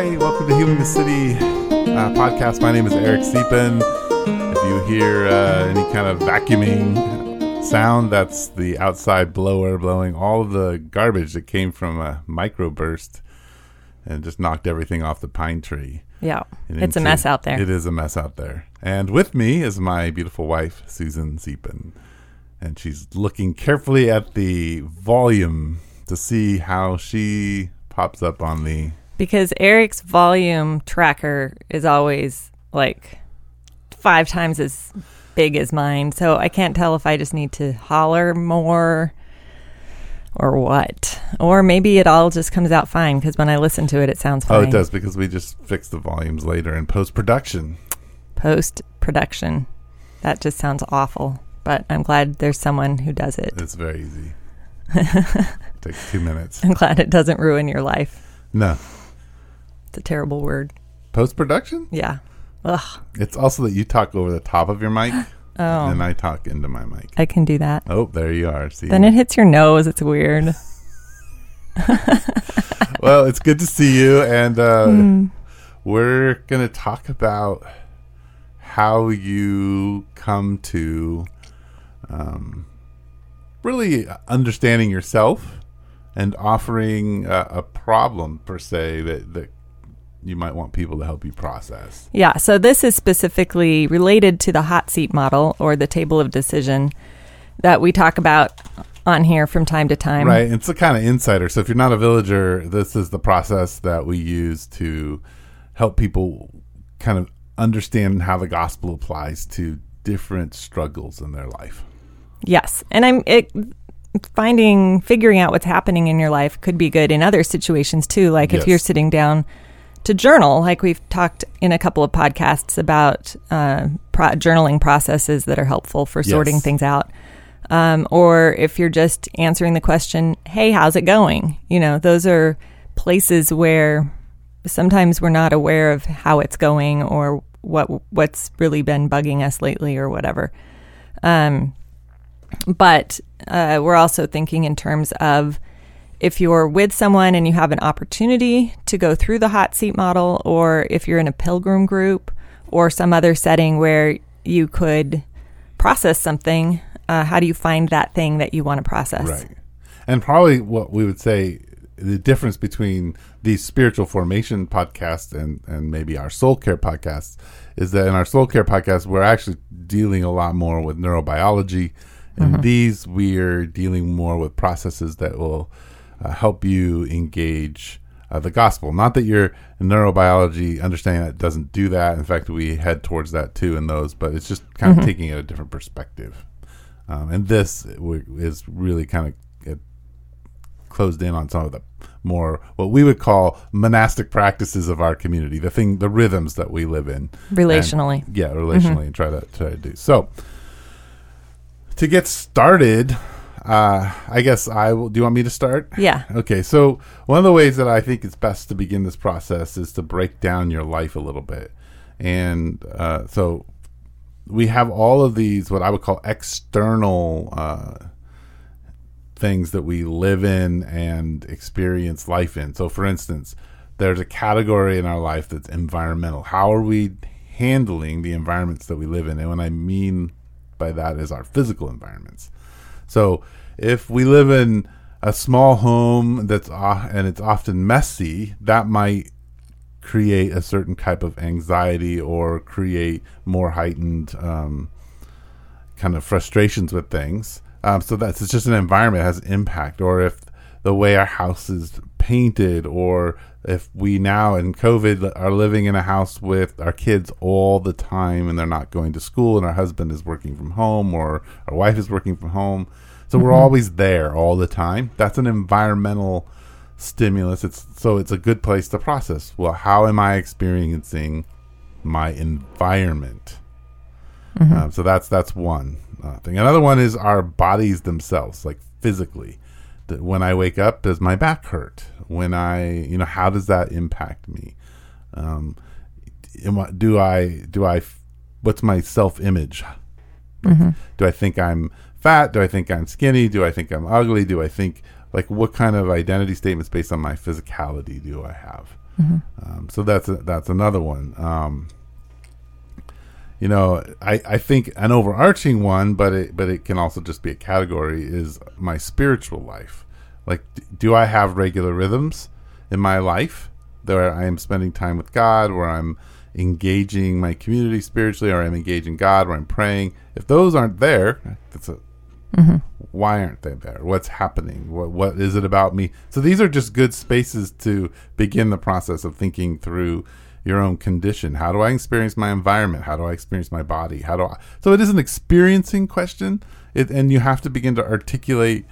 Hi, welcome to Healing the City podcast. My name is Eric Siepen. If you hear any kind of vacuuming sound, that's the outside blower blowing all of the garbage that came from a microburst and just knocked everything off the pine tree. Yeah, it's a mess out there. It is a mess out there. And with me is my beautiful wife, Susan Siepen. And she's looking carefully at the volume to see how she pops up on the... Because Eric's volume tracker is always like 5 times as big as mine. So I can't tell if I just need to holler more or what. Or maybe it all just comes out fine because when I listen to it, it sounds fine. Oh, it does because we just fix the volumes later in post-production. Post-production. That just sounds awful. But I'm glad there's someone who does it. It's very easy. It takes 2 minutes. I'm glad it doesn't ruin your life. No. It's a terrible word. Post-production? Yeah. Ugh. It's also that you talk over the top of your mic. Oh. And I talk into my mic. I can do that. Oh, there you are. See? Then it hits your nose. It's weird. Well, it's good to see you. And we're going to talk about how you come to really understanding yourself. And offering a problem, per se, that you might want people to help you process. Yeah, so this is specifically related to the hot seat model or the table of decision that we talk about on here from time to time. Right, it's a kind of insider. So if you're not a villager, this is the process that we use to help people kind of understand how the gospel applies to different struggles in their life. Yes, and figuring out what's happening in your life could be good in other situations too. Like if you're sitting down to journal, like we've talked in a couple of podcasts about journaling processes that are helpful for sorting things out. Or if you're just answering the question, hey, how's it going? You know, those are places where sometimes we're not aware of how it's going or what's really been bugging us lately or whatever. But we're also thinking in terms of if you're with someone and you have an opportunity to go through the hot seat model, or if you're in a pilgrim group or some other setting where you could process something, how do you find that thing that you want to process? Right. And probably what we would say the difference between these spiritual formation podcasts and maybe our soul care podcasts is that in our soul care podcast, we're actually dealing a lot more with neurobiology. And these, we're dealing more with processes that will help you engage the gospel. Not that your neurobiology understanding that doesn't do that. In fact, we head towards that too in those, but it's just kind of taking it a different perspective. And this is really kind of closed in on some of the more what we would call monastic practices of our community, the rhythms that we live in. Relationally. And try to do. So... to get started, I guess I will. Do you want me to start? Yeah. Okay. So one of the ways that I think it's best to begin this process is to break down your life a little bit. And so we have all of these, what I would call external things that we live in and experience life in. So for instance, there's a category in our life that's environmental. How are we handling the environments that we live in? And when I mean by that is our physical environments. So if we live in a small home and it's often messy, that might create a certain type of anxiety or create more heightened kind of frustrations with things. So that's it's just an environment that has impact. Or if the way our house is painted, or if we now in COVID are living in a house with our kids all the time and they're not going to school and our husband is working from home or our wife is working from home. So we're always there all the time. That's an environmental stimulus. It's a good place to process. Well, how am I experiencing my environment? So that's one thing. Another one is our bodies themselves, like physically. When I wake up, does my back hurt? When how does that impact me? What's my self-image? Do I think I'm fat? Do I think I'm skinny? Do I think I'm ugly? Do I think, what kind of identity statements based on my physicality do I have? Mm-hmm. So that's another one. I think an overarching one, but it can also just be a category, is my spiritual life. Like, do I have regular rhythms in my life where I am spending time with God, where I'm engaging my community spiritually, or I'm engaging God, where I'm praying? If those aren't there, that's why aren't they there? What's happening? What is it about me? So these are just good spaces to begin the process of thinking through your own condition. How do I experience my environment? How do I experience my body? So it is an experiencing question, and you have to begin to articulate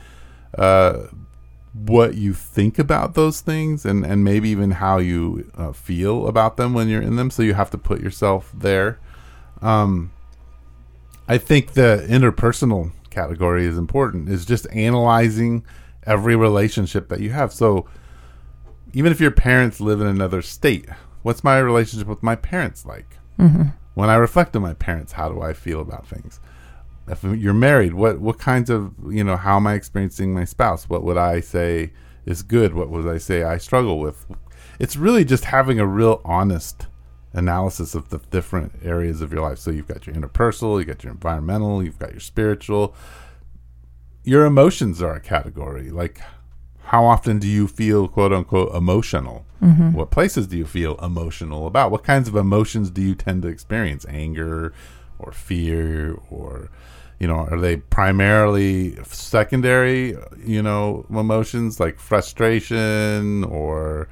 what you think about those things, and maybe even how you feel about them when you're in them. So you have to put yourself there. I think the interpersonal category is important. It's just analyzing every relationship that you have. So even if your parents live in another state, what's my relationship with my parents like? Mm-hmm. When I reflect on my parents, how do I feel about things? If you're married, what kinds of, how am I experiencing my spouse? What would I say is good? What would I say I struggle with? It's really just having a real honest analysis of the different areas of your life. So you've got your interpersonal, you've got your environmental, you've got your spiritual. Your emotions are a category. Like, how often do you feel, quote unquote, emotional? Mm-hmm. What places do you feel emotional about? What kinds of emotions do you tend to experience? Anger or fear, or, are they primarily secondary, emotions like frustration or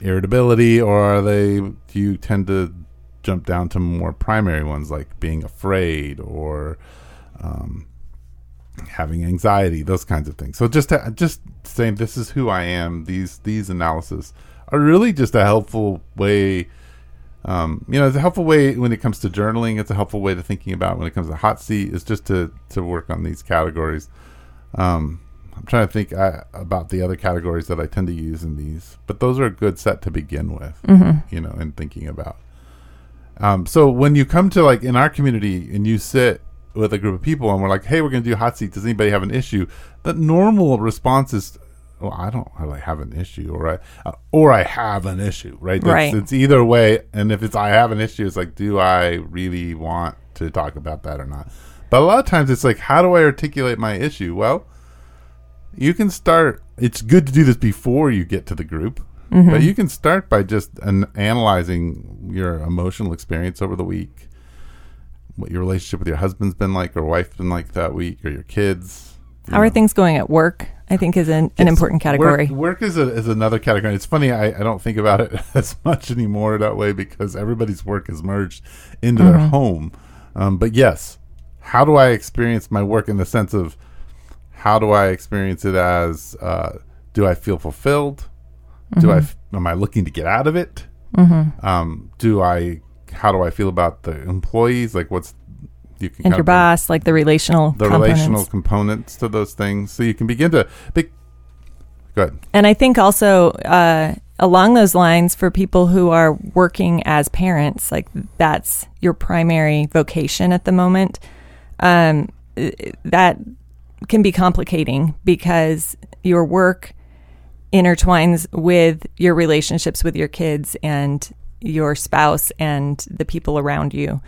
irritability? Or do you tend to jump down to more primary ones like being afraid or having anxiety, those kinds of things? So just saying, this is who I am. These analyses are really just a helpful way. It's a helpful way when it comes to journaling. It's a helpful way to thinking about when it comes to hot seat, is just to work on these categories. I'm trying to think about the other categories that I tend to use in these, but those are a good set to begin with, in thinking about. So when you come to, like, in our community and you sit with a group of people and we're like, hey, we're going to do hot seat. Does anybody have an issue? The normal response is, well, I don't really have an issue, or I have an issue, right? It's either way. And if it's I have an issue, it's like, do I really want to talk about that or not? But a lot of times it's like, how do I articulate my issue? Well, you can start. It's good to do this before you get to the group. Mm-hmm. But you can start by just analyzing your emotional experience over the week. What your relationship with your husband's been like, or wife's been like that week, or your kids. How are things going at work? I think is an important category. Work is another category. It's funny, I don't think about it as much anymore that way, because everybody's work is merged into their home. But yes, how do I experience my work in the sense of, how do I experience it as, do I feel fulfilled? Am I looking to get out of it? Mm-hmm. How do I feel about the employees? Like, your boss, like the relational components to those things. So you can begin to go ahead. And I think also along those lines, for people who are working as parents, like, that's your primary vocation at the moment. That can be complicating because your work intertwines with your relationships with your kids and your spouse and the people around you.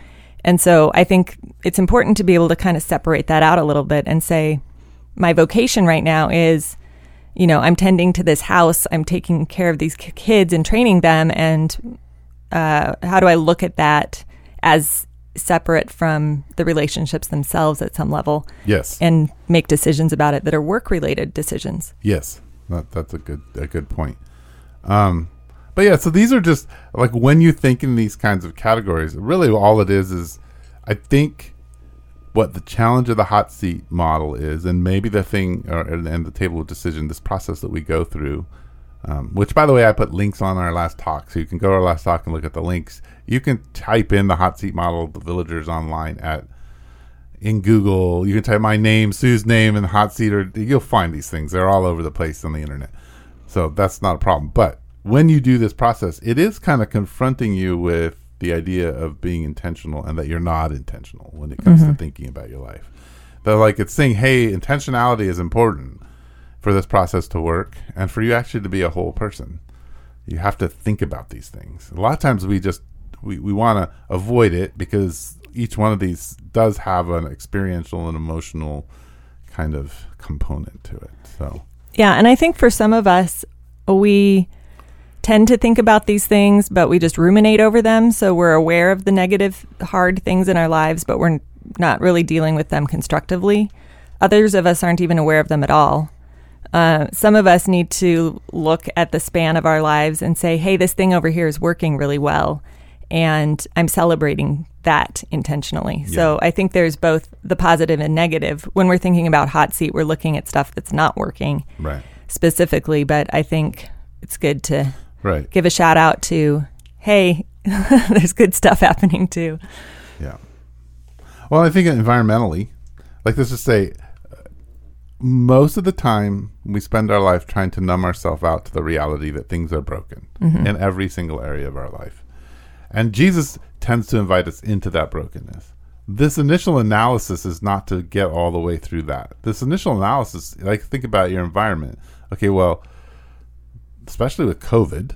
And so I think it's important to be able to kind of separate that out a little bit and say, my vocation right now is, I'm tending to this house, I'm taking care of these kids and training them. And how do I look at that as separate from the relationships themselves at some level? Yes. And make decisions about it that are work-related decisions. Yes. That's a good point. But yeah, so these are just, like, when you think in these kinds of categories, really all it is I think what the challenge of the hot seat model is, and maybe the thing, and the table of decision, this process that we go through, which, by the way, I put links on our last talk. So you can go to our last talk and look at the links. You can type in the hot seat model of the villagers online in Google. You can type my name, Sue's name, and hot seat, or you'll find these things. They're all over the place on the internet. So that's not a problem. But when you do this process, it is kind of confronting you with the idea of being intentional, and that you're not intentional when it comes to thinking about your life. That, like, it's saying, hey, intentionality is important for this process to work and for you actually to be a whole person. You have to think about these things. A lot of times we just we want to avoid it because each one of these does have an experiential and emotional kind of component to it. So yeah, and I think for some of us, we tend to think about these things, but we just ruminate over them. So we're aware of the negative, hard things in our lives, but we're not really dealing with them constructively. Others of us aren't even aware of them at all. Some of us need to look at the span of our lives and say, hey, this thing over here is working really well, and I'm celebrating that intentionally. Yeah. So I think there's both the positive and negative. When we're thinking about hot seat, we're looking at stuff that's not working specifically, but I think it's good to give a shout out to, hey, there's good stuff happening too. Yeah. Well, I think environmentally, like let's just say, most of the time we spend our life trying to numb ourselves out to the reality that things are broken in every single area of our life. And Jesus tends to invite us into that brokenness. This initial analysis is not to get all the way through that. This initial analysis, like think about your environment. Okay, well, especially with COVID,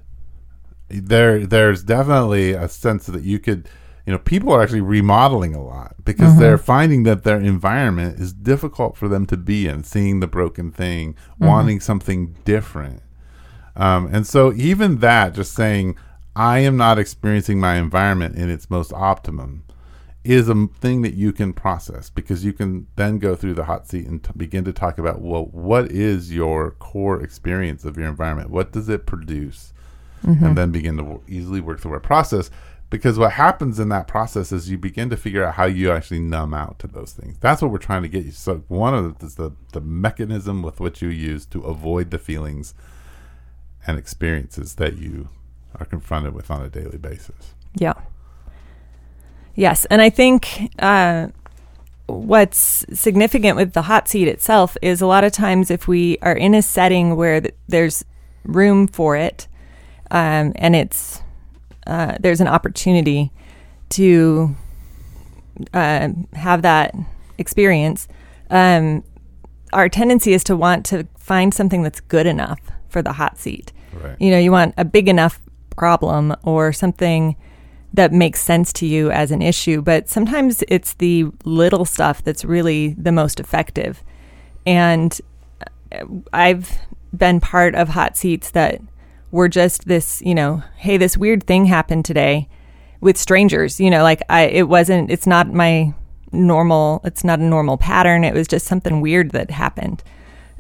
there's definitely a sense that you could, you know, people are actually remodeling a lot because they're finding that their environment is difficult for them to be in, seeing the broken thing, wanting something different. And so even that, just saying, I am not experiencing my environment in its most optimum, is a thing that you can process, because you can then go through the hot seat and begin to talk about, well, what is your core experience of your environment? What does it produce? And then begin to easily work through a process, because what happens in that process is you begin to figure out how you actually numb out to those things. That's what we're trying to get you. So one of the, the mechanism with which you use to avoid the feelings and experiences that you are confronted with on a daily basis. Yeah. Yes. And I think what's significant with the hot seat itself is a lot of times if we are in a setting where there's room for it, and it's there's an opportunity to have that experience, our tendency is to want to find something that's good enough for the hot seat. Right. You know, you want a big enough problem or something that makes sense to you as an issue, but sometimes it's the little stuff that's really the most effective. And I've been part of hot seats that were just this, you know, hey, this weird thing happened today with strangers, you know, like it's not my normal, it's not a normal pattern. It was just something weird that happened.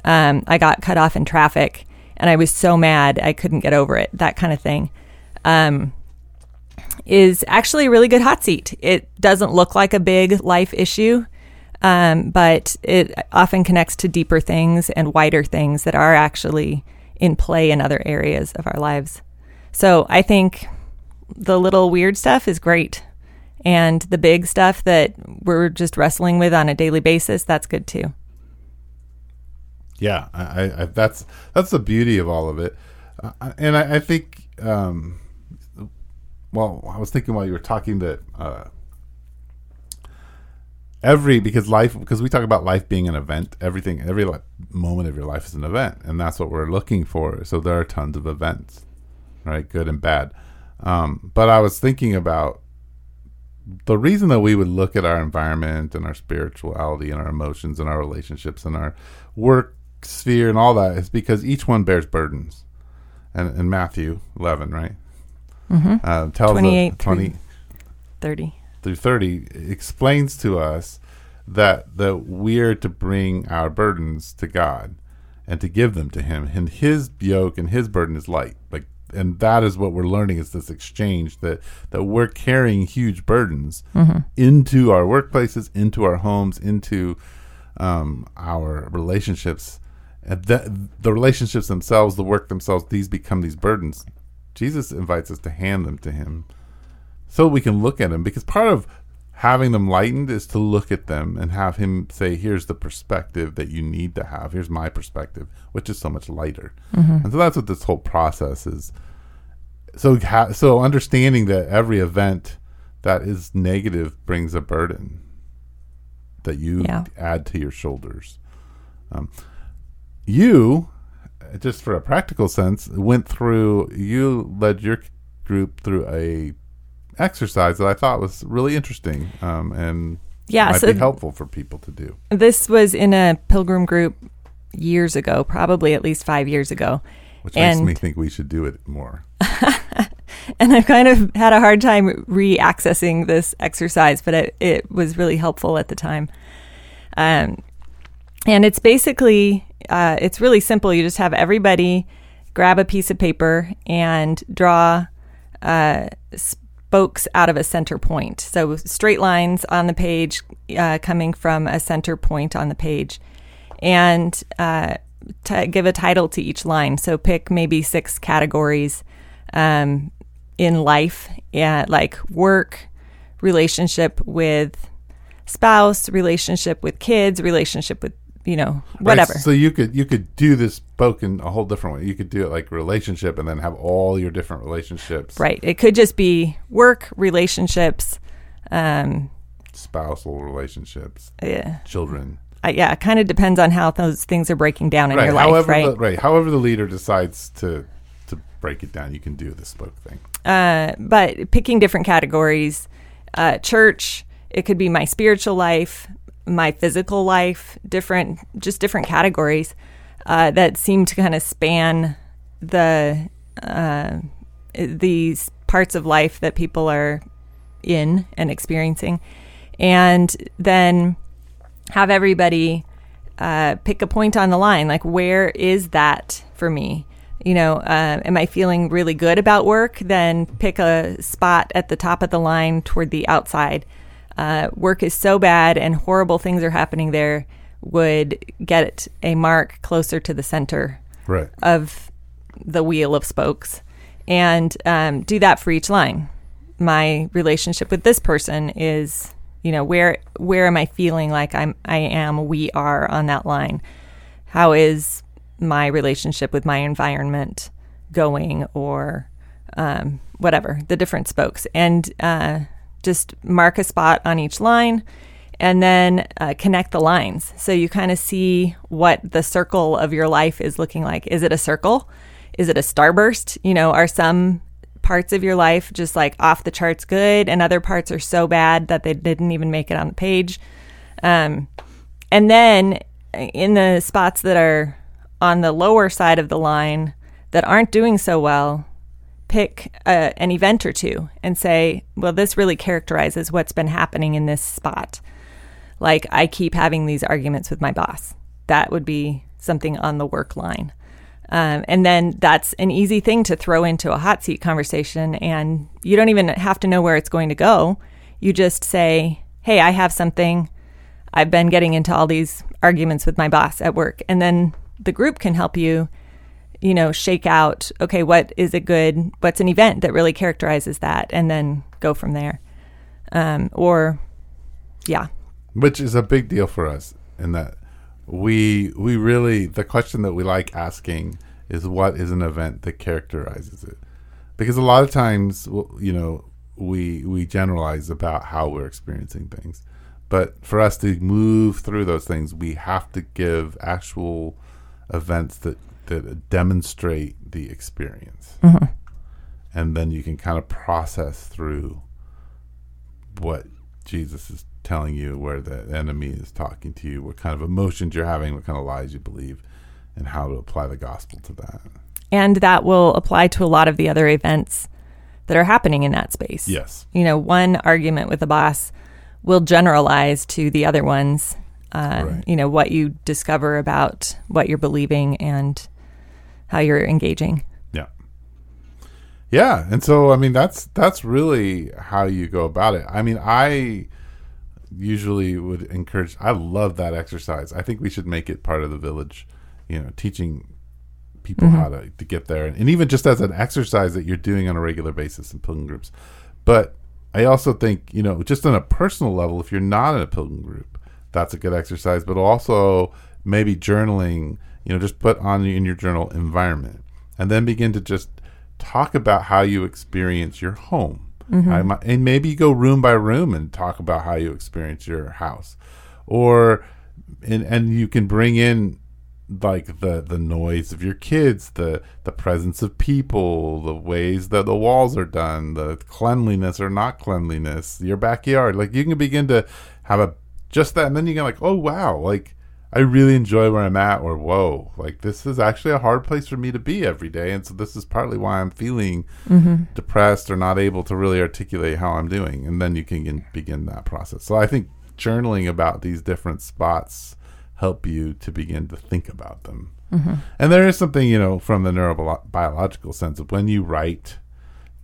I got cut off in traffic and I was so mad I couldn't get over it, that kind of thing. Is actually a really good hot seat. It doesn't look like a big life issue, but it often connects to deeper things and wider things that are actually in play in other areas of our lives. So I think the little weird stuff is great. And the big stuff that we're just wrestling with on a daily basis, that's good too. Yeah, I that's the beauty of all of it. And I think... well, I was thinking while you were talking that because we talk about life being an event, every moment of your life is an event, and that's what we're looking for. So there are tons of events, right? Good and bad. But I was thinking about the reason that we would look at our environment and our spirituality and our emotions and our relationships and our work sphere and all that is because each one bears burdens. And in Matthew 11, right? Tells 28 through 30 explains to us that we're to bring our burdens to God and to give them to him, and his yoke and his burden is light. Like, and that is what we're learning, is this exchange that we're carrying huge burdens into our workplaces, into our homes, into our relationships, and the relationships themselves, the work themselves, these become these burdens. Jesus invites us to hand them to him so we can look at him, because part of having them lightened is to look at them and have him say, here's the perspective that you need to have. Here's my perspective, which is so much lighter. And so that's what this whole process is. So understanding that every event that is negative brings a burden that you add to your shoulders. You just for a practical sense, went through, you led your group through a exercise that I thought was really interesting and might be helpful for people to do. This was in a pilgrim group years ago, probably at least 5 years ago. Which makes me think we should do it more. And I've kind of had a hard time re-accessing this exercise, but it was really helpful at the time. And it's basically, it's really simple. You just have everybody grab a piece of paper and draw spokes out of a center point. So straight lines on the page coming from a center point on the page. And give a title to each line. So pick maybe 6 categories in life, like work, relationship with spouse, relationship with kids, relationship with, whatever. Right, so you could do this spoke in a whole different way. You could do it like relationship and then have all your different relationships. Right. It could just be work, relationships. Spousal relationships. Yeah. Children. It kind of depends on how those things are breaking down in your life, right? However the leader decides to break it down, you can do the spoke thing. But picking different categories, church, it could be my spiritual life, my physical life, different categories that seem to kind of span these parts of life that people are in and experiencing. And then have everybody pick a point on the line, like where is that for me? Am I feeling really good about work? Then pick a spot at the top of the line toward the outside. Work is so bad and horrible things are happening there, would get a mark closer to the center of the wheel of spokes. And do that for each line. My relationship with this person is... where am I feeling like we are on that line? How is my relationship with my environment going, or whatever, the different spokes? And just mark a spot on each line and then connect the lines. So you kind of see what the circle of your life is looking like. Is it a circle? Is it a starburst? Are some parts of your life just like off the charts good and other parts are so bad that they didn't even make it on the page? And then in the spots that are on the lower side of the line that aren't doing so well, pick an event or two and say, well, this really characterizes what's been happening in this spot. Like, I keep having these arguments with my boss. That would be something on the work line. And then that's an easy thing to throw into a hot seat conversation, and you don't even have to know where it's going to go. You just say, hey, I have something. I've been getting into all these arguments with my boss at work. And then the group can help you, shake out, okay, what's an event that really characterizes that, and then go from there. Which is a big deal for us in that. We really, the question that we like asking is, what is an event that characterizes it? Because a lot of times, we generalize about how we're experiencing things. But for us to move through those things, we have to give actual events that demonstrate the experience. Mm-hmm. And then you can kind of process through what Jesus is telling you, where the enemy is talking to you, what kind of emotions you're having, what kind of lies you believe, and how to apply the gospel to that. And that will apply to a lot of the other events that are happening in that space. Yes. One argument with a boss will generalize to the other ones, what you discover about what you're believing and how you're engaging. Yeah. And so, that's really how you go about it. I usually would encourage, I love that exercise. I think we should make it part of the village, teaching people mm-hmm. how to get there. And even just as an exercise that you're doing on a regular basis in pilgrim groups. But I also think, just on a personal level, if you're not in a pilgrim group, that's a good exercise. But also maybe journaling, just put on in your journal environment, and then begin to just talk about how you experience your home. Mm-hmm. And maybe you go room by room and talk about how you experience your house, and you can bring in like the noise of your kids, the presence of people, the ways that the walls are done, the cleanliness or not cleanliness, your backyard. Like, you can begin to have a just that, and then you can like, oh wow, like I really enjoy where I'm at, or whoa, like this is actually a hard place for me to be every day, and so this is partly why I'm feeling depressed or not able to really articulate how I'm doing. And then you can begin that process. So I think journaling about these different spots help you to begin to think about them. Mm-hmm. And there is something, you know, from the neurobiological sense of when you write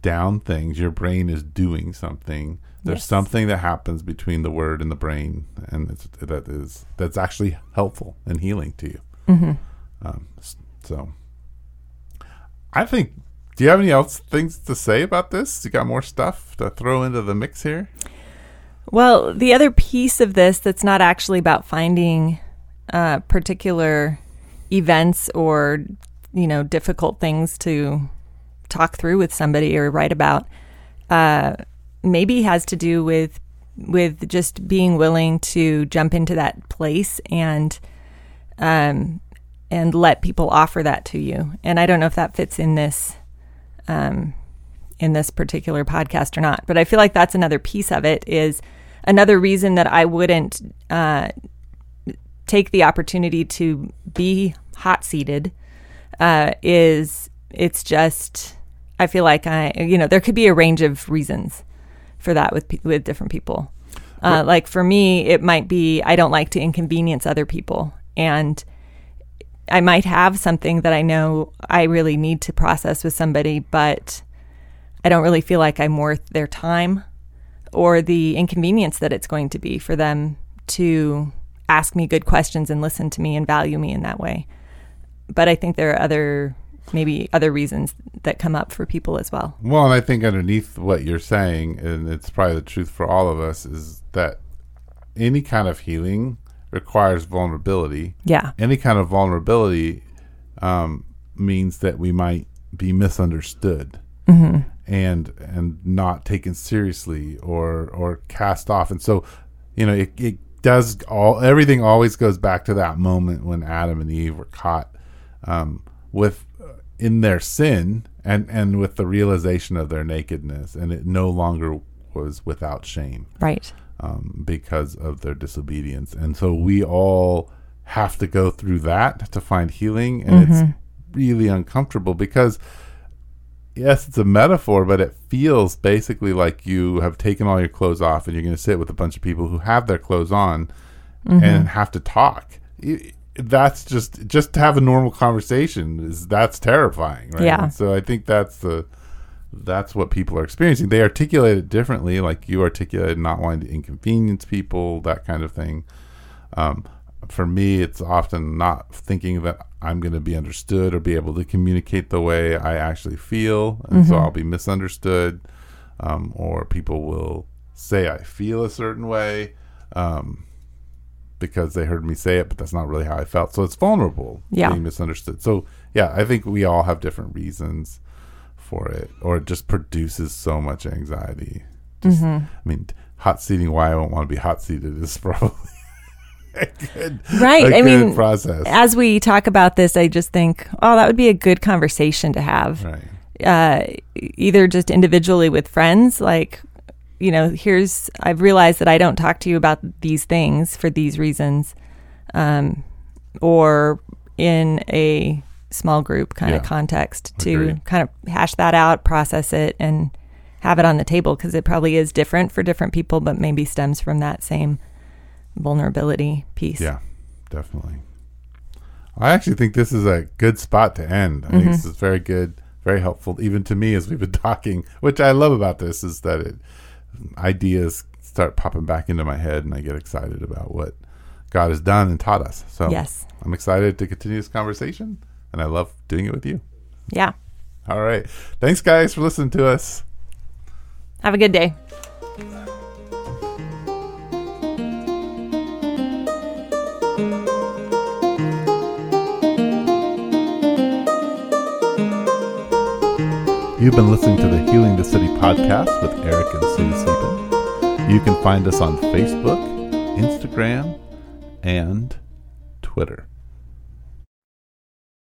down things, your brain is doing something. There's something that happens between the word and the brain, and that's actually helpful and healing to you. Mm-hmm. So I think, do you have any else things to say about this? You got more stuff to throw into the mix here? Well, the other piece of this that's not actually about finding particular events or, you know, difficult things to talk through with somebody or write about, maybe has to do with just being willing to jump into that place and let people offer that to you. And I don't know if that fits in this particular podcast or not, but I feel like that's another piece of it. Is another reason that I wouldn't take the opportunity to be hot seated is it's just, I feel like there could be a range of reasons for that with different people. Like for me, it might be I don't like to inconvenience other people, and I might have something that I know I really need to process with somebody, but I don't really feel like I'm worth their time or the inconvenience that it's going to be for them to ask me good questions and listen to me and value me in that way. But I think there are other reasons that come up for people as well. Well, and I think underneath what you're saying, and it's probably the truth for all of us, is that any kind of healing requires vulnerability. Yeah. Any kind of vulnerability means that we might be misunderstood and not taken seriously or cast off. And so, you know, it does everything always goes back to that moment when Adam and Eve were caught in their sin and with the realization of their nakedness, and it no longer was without shame, right? Because of their disobedience. And so we all have to go through that to find healing, and it's really uncomfortable because, yes, it's a metaphor, but it feels basically like you have taken all your clothes off and you're going to sit with a bunch of people who have their clothes on and have to talk. That's just to have a normal conversation that's terrifying, right? Yeah. And so I think that's what people are experiencing. They articulate it differently, like you articulated not wanting to inconvenience people, that kind of thing. For me, it's often not thinking that I'm going to be understood or be able to communicate the way I actually feel, and so I'll be misunderstood, or people will say I feel a certain way, because they heard me say it, but that's not really how I felt. So it's vulnerable, being misunderstood. So yeah, I think we all have different reasons for it, or it just produces so much anxiety. I mean, hot seating, why I don't want to be hot seated is probably a good process. As we talk about this, I just think, that would be a good conversation to have. Right. Either just individually with friends, like, you know, I've realized that I don't talk to you about these things for these reasons, or in a small group kind of context to kind of hash that out, process it, and have it on the table, because it probably is different for different people, but maybe stems from that same vulnerability piece. Yeah, definitely. I actually think this is a good spot to end. I think this is very good, very helpful, even to me as we've been talking, which I love about this is that ideas start popping back into my head, and I get excited about what God has done and taught us. So yes, I'm excited to continue this conversation, and I love doing it with you. Yeah. All right. Thanks, guys, for listening to us. Have a good day. You've been listening to the Healing the City podcast with Eric and Sue Sieben. You can find us on Facebook, Instagram, and Twitter.